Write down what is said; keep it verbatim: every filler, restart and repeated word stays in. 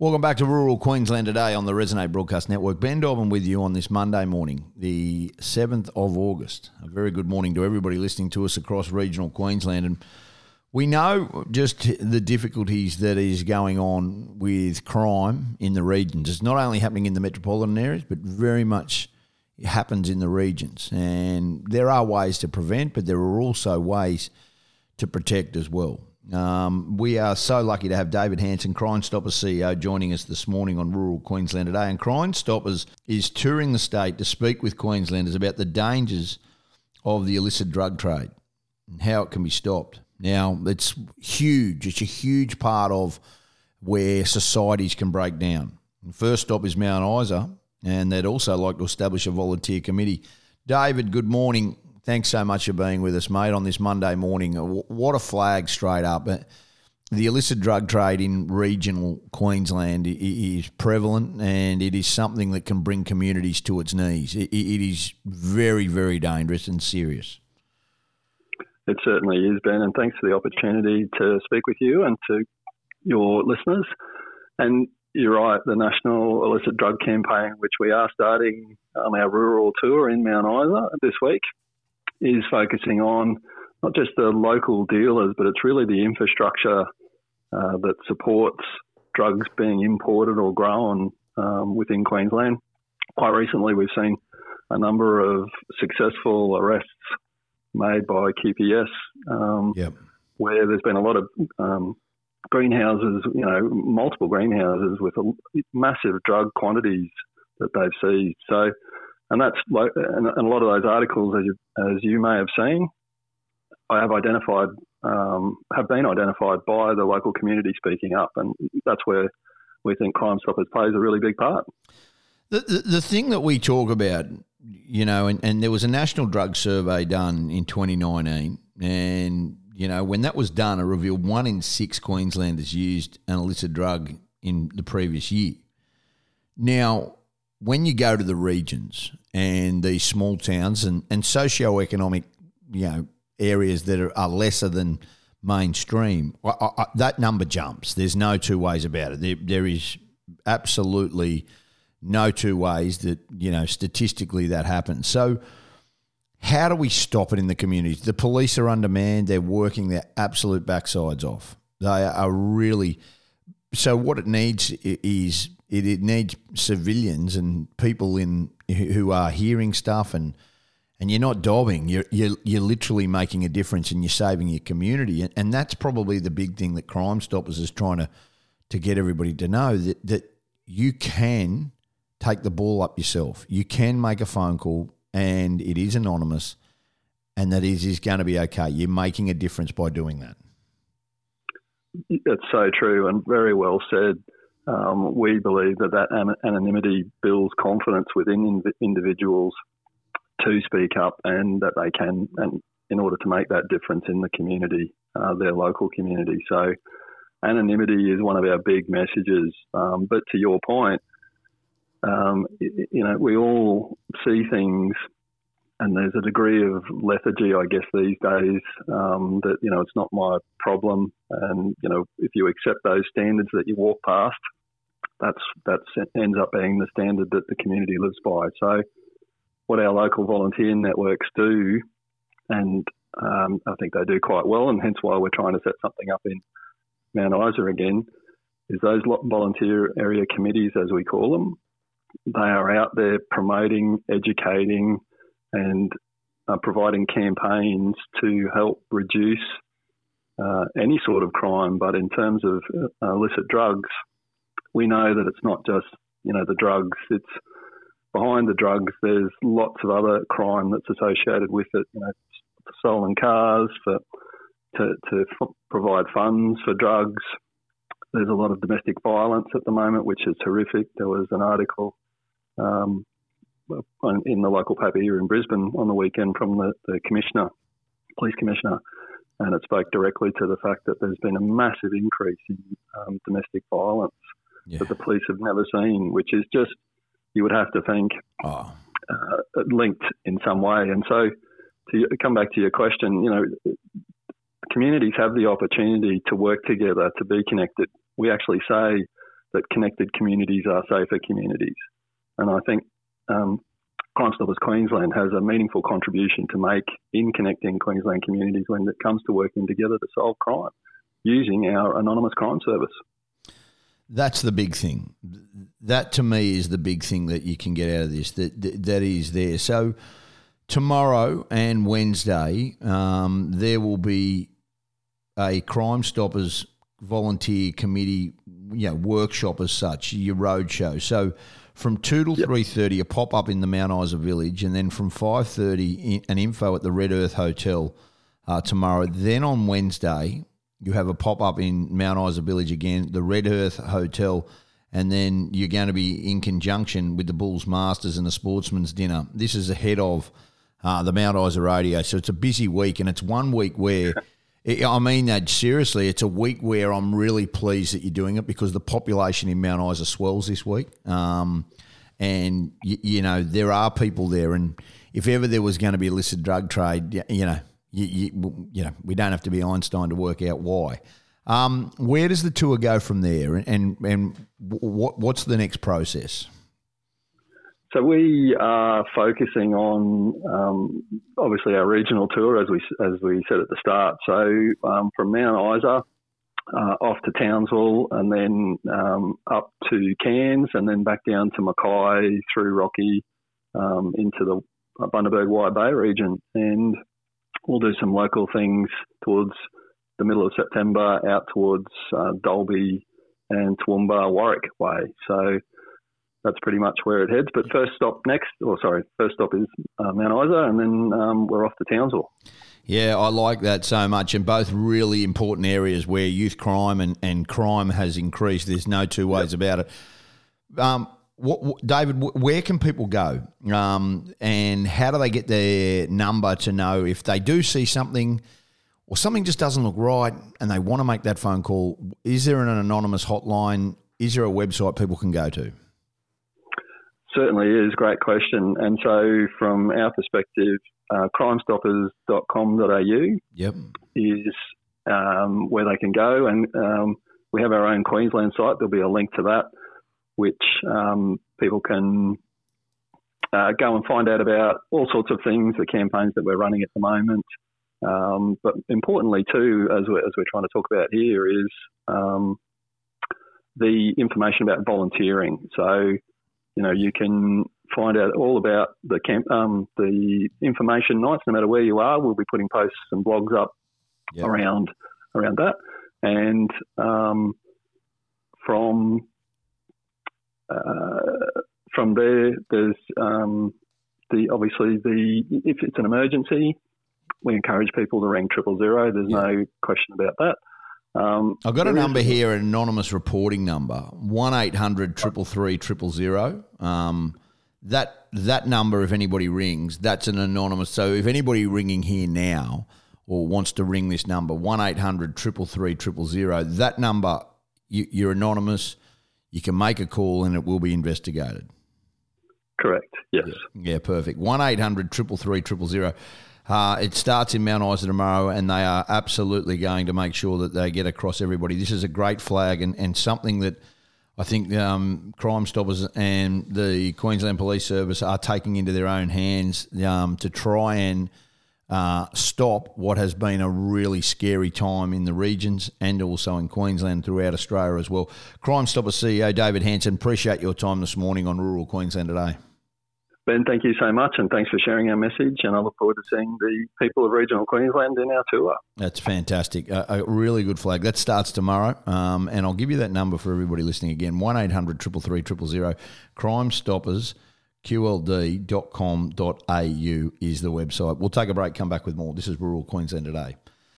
Welcome back to rural Queensland today on the Resonate Broadcast Network. Ben Dobbin with you on this Monday morning, the seventh of August. A very good morning to everybody listening to us across regional Queensland. And we know just the difficulties that is going on with crime in the regions. It's not only happening in the metropolitan areas, but very much happens in the regions. And there are ways to prevent, but there are also ways to protect as well. Um, we are so lucky to have David Hanson, Crime Stoppers C E O, joining us this morning on rural Queensland today. And Crime Stoppers is touring the state to speak with Queenslanders about the dangers of the illicit drug trade and how it can be stopped. Now, it's huge. It's a huge part of where societies can break down. The first stop is Mount Isa, and they'd also like to establish a volunteer committee. David, good morning. Thanks so much for being with us, mate, on this Monday morning. What a flag straight up. The illicit drug trade in regional Queensland is prevalent, and it is something that can bring communities to its knees. It is very, very dangerous and serious. It certainly is, Ben, and thanks for the opportunity to speak with you and to your listeners. And you're right, the National Illicit Drug Campaign, which we are starting on our rural tour in Mount Isa this week, is focusing on not just the local dealers, but it's really the infrastructure uh, that supports drugs being imported or grown um, within Queensland. Quite recently, we've seen a number of successful arrests made by Q P S, um, yep. where there's been a lot of um, greenhouses, you know, multiple greenhouses with a, massive drug quantities that they've seized. So, And that's and a lot of those articles, as you, as you may have seen, I have identified um, have been identified by the local community speaking up, and that's where we think Crime Stoppers plays a really big part. The the, the thing that we talk about, you know, and, and there was a national drug survey done in twenty nineteen, and you know when that was done, it revealed one in six Queenslanders used an illicit drug in the previous year. Now, when you go to the regions and these small towns and, and socioeconomic, you know, areas that are, are lesser than mainstream, I, I, that number jumps. There's no two ways about it. There, there is absolutely no two ways that, you know, statistically that happens. So how do we stop it in the communities? The police are undermanned. They're working their absolute backsides off. They are really – so what it needs is – It, it needs civilians and people in who are hearing stuff, and and you're not dobbing. You're you're, you're literally making a difference, and you're saving your community. And, and that's probably the big thing that Crime Stoppers is trying to to get everybody to know, that that you can take the ball up yourself. You can make a phone call, and it is anonymous, and that is is going to be okay. You're making a difference by doing that. That's so true, and very well said. Um, we believe that that anonymity builds confidence within in- individuals to speak up, and that they can, and in order to make that difference in the community, uh, their local community. So anonymity is one of our big messages. Um, but to your point, um, you know, we all see things, and there's a degree of lethargy, I guess, these days, um, that, you know, it's not my problem. And, you know, if you accept those standards that you walk past, that's that ends up being the standard that the community lives by. So what our local volunteer networks do, and um, I think they do quite well, and hence why we're trying to set something up in Mount Isa again, is those volunteer area committees, as we call them. They are out there promoting, educating, and uh, providing campaigns to help reduce uh, any sort of crime. But in terms of uh, illicit drugs, we know that it's not just, you know, the drugs. It's behind the drugs. There's lots of other crime that's associated with it. You know, for stolen cars, for to, to f- provide funds for drugs. There's a lot of domestic violence at the moment, which is horrific. There was an article Um, in the local paper here in Brisbane on the weekend from the, the commissioner, police commissioner, and it spoke directly to the fact that there's been a massive increase in um, domestic violence yeah. that the police have never seen, which is just, you would have to think, oh. uh, linked in some way. And so to come back to your question, you know, communities have the opportunity to work together, to be connected. We actually say that connected communities are safer communities. And I think um, Crime Stoppers Queensland has a meaningful contribution to make in connecting Queensland communities when it comes to working together to solve crime using our anonymous crime service. That's the big thing. That to me is the big thing that you can get out of this, that that is there. So tomorrow and Wednesday um, there will be a Crime Stoppers volunteer committee, you know, workshop as such, your roadshow. So from two till yep. three thirty, a pop-up in the Mount Isa Village, and then from five thirty, an info at the Red Earth Hotel uh, tomorrow. Then on Wednesday, you have a pop-up in Mount Isa Village again, the Red Earth Hotel, and then you're going to be in conjunction with the Bulls Masters and the Sportsman's Dinner. This is ahead of uh, the Mount Isa Radio, so it's a busy week, and it's one week where... I mean that seriously. It's a week where I'm really pleased that you're doing it because the population in Mount Isa swells this week. Um, and, y- you know, there are people there. And if ever there was going to be illicit drug trade, you know, you, you, you know, we don't have to be Einstein to work out why. Um, where does the tour go from there? And, and, and what, what's the next process? So we are focusing on um, obviously our regional tour, as we as we said at the start. So um, from Mount Isa uh, off to Townsville, and then um, up to Cairns, and then back down to Mackay through Rocky um, into the Bundaberg Wye Bay region, and we'll do some local things towards the middle of September, out towards uh, Dalby and Toowoomba, Warwick way. So. That's pretty much where it heads. But first stop next, or sorry, first stop is uh, Mount Isa, and then um, we're off to Townsville. Yeah, I like that so much, and both really important areas where youth crime and, and crime has increased. There's no two ways yep. about it. Um, what, what, David, where can people go, um, and how do they get their number to know if they do see something or something just doesn't look right and they want to make that phone call? Is there an anonymous hotline? Is there a website people can go to? Certainly is. Great question. And so from our perspective, uh, crime stoppers dot com dot a u yep. is um, where they can go. And um, we have our own Queensland site. There'll be a link to that, which um, people can uh, go and find out about all sorts of things, the campaigns that we're running at the moment. Um, but importantly, too, as we're, as we're trying to talk about here, is um, the information about volunteering. So... You know, you can find out all about the camp, um, the information nights, no matter where you are. We'll be putting posts and blogs up yep. around around that. And um, from uh, from there, there's um, the obviously the if it's an emergency, we encourage people to ring triple zero. There's yep. no question about that. Um, I've got a number here, an anonymous reporting number, one eight hundred, three three three, zero zero zero. Um, that, that number, if anybody rings, that's an anonymous. So if anybody ringing here now or wants to ring this number, one eight hundred, three three three, zero zero zero, that number, you, you're anonymous, you can make a call and it will be investigated. Correct, yes. Yeah, yeah perfect. one eight hundred, three three three, zero zero zero. Uh, it starts in Mount Isa tomorrow, and they are absolutely going to make sure that they get across everybody. This is a great flag and, and something that I think um, Crime Stoppers and the Queensland Police Service are taking into their own hands um, to try and uh, stop what has been a really scary time in the regions and also in Queensland throughout Australia as well. Crime Stoppers C E O David Hanson, appreciate your time this morning on Rural Queensland Today. Ben, thank you so much, and thanks for sharing our message, and I look forward to seeing the people of regional Queensland in our tour. That's fantastic. A, a really good flag. That starts tomorrow, um, and I'll give you that number for everybody listening again, one eight hundred, three three three, zero zero zero, crime stoppers q l d dot com dot a u is the website. We'll take a break, come back with more. This is Rural Queensland Today.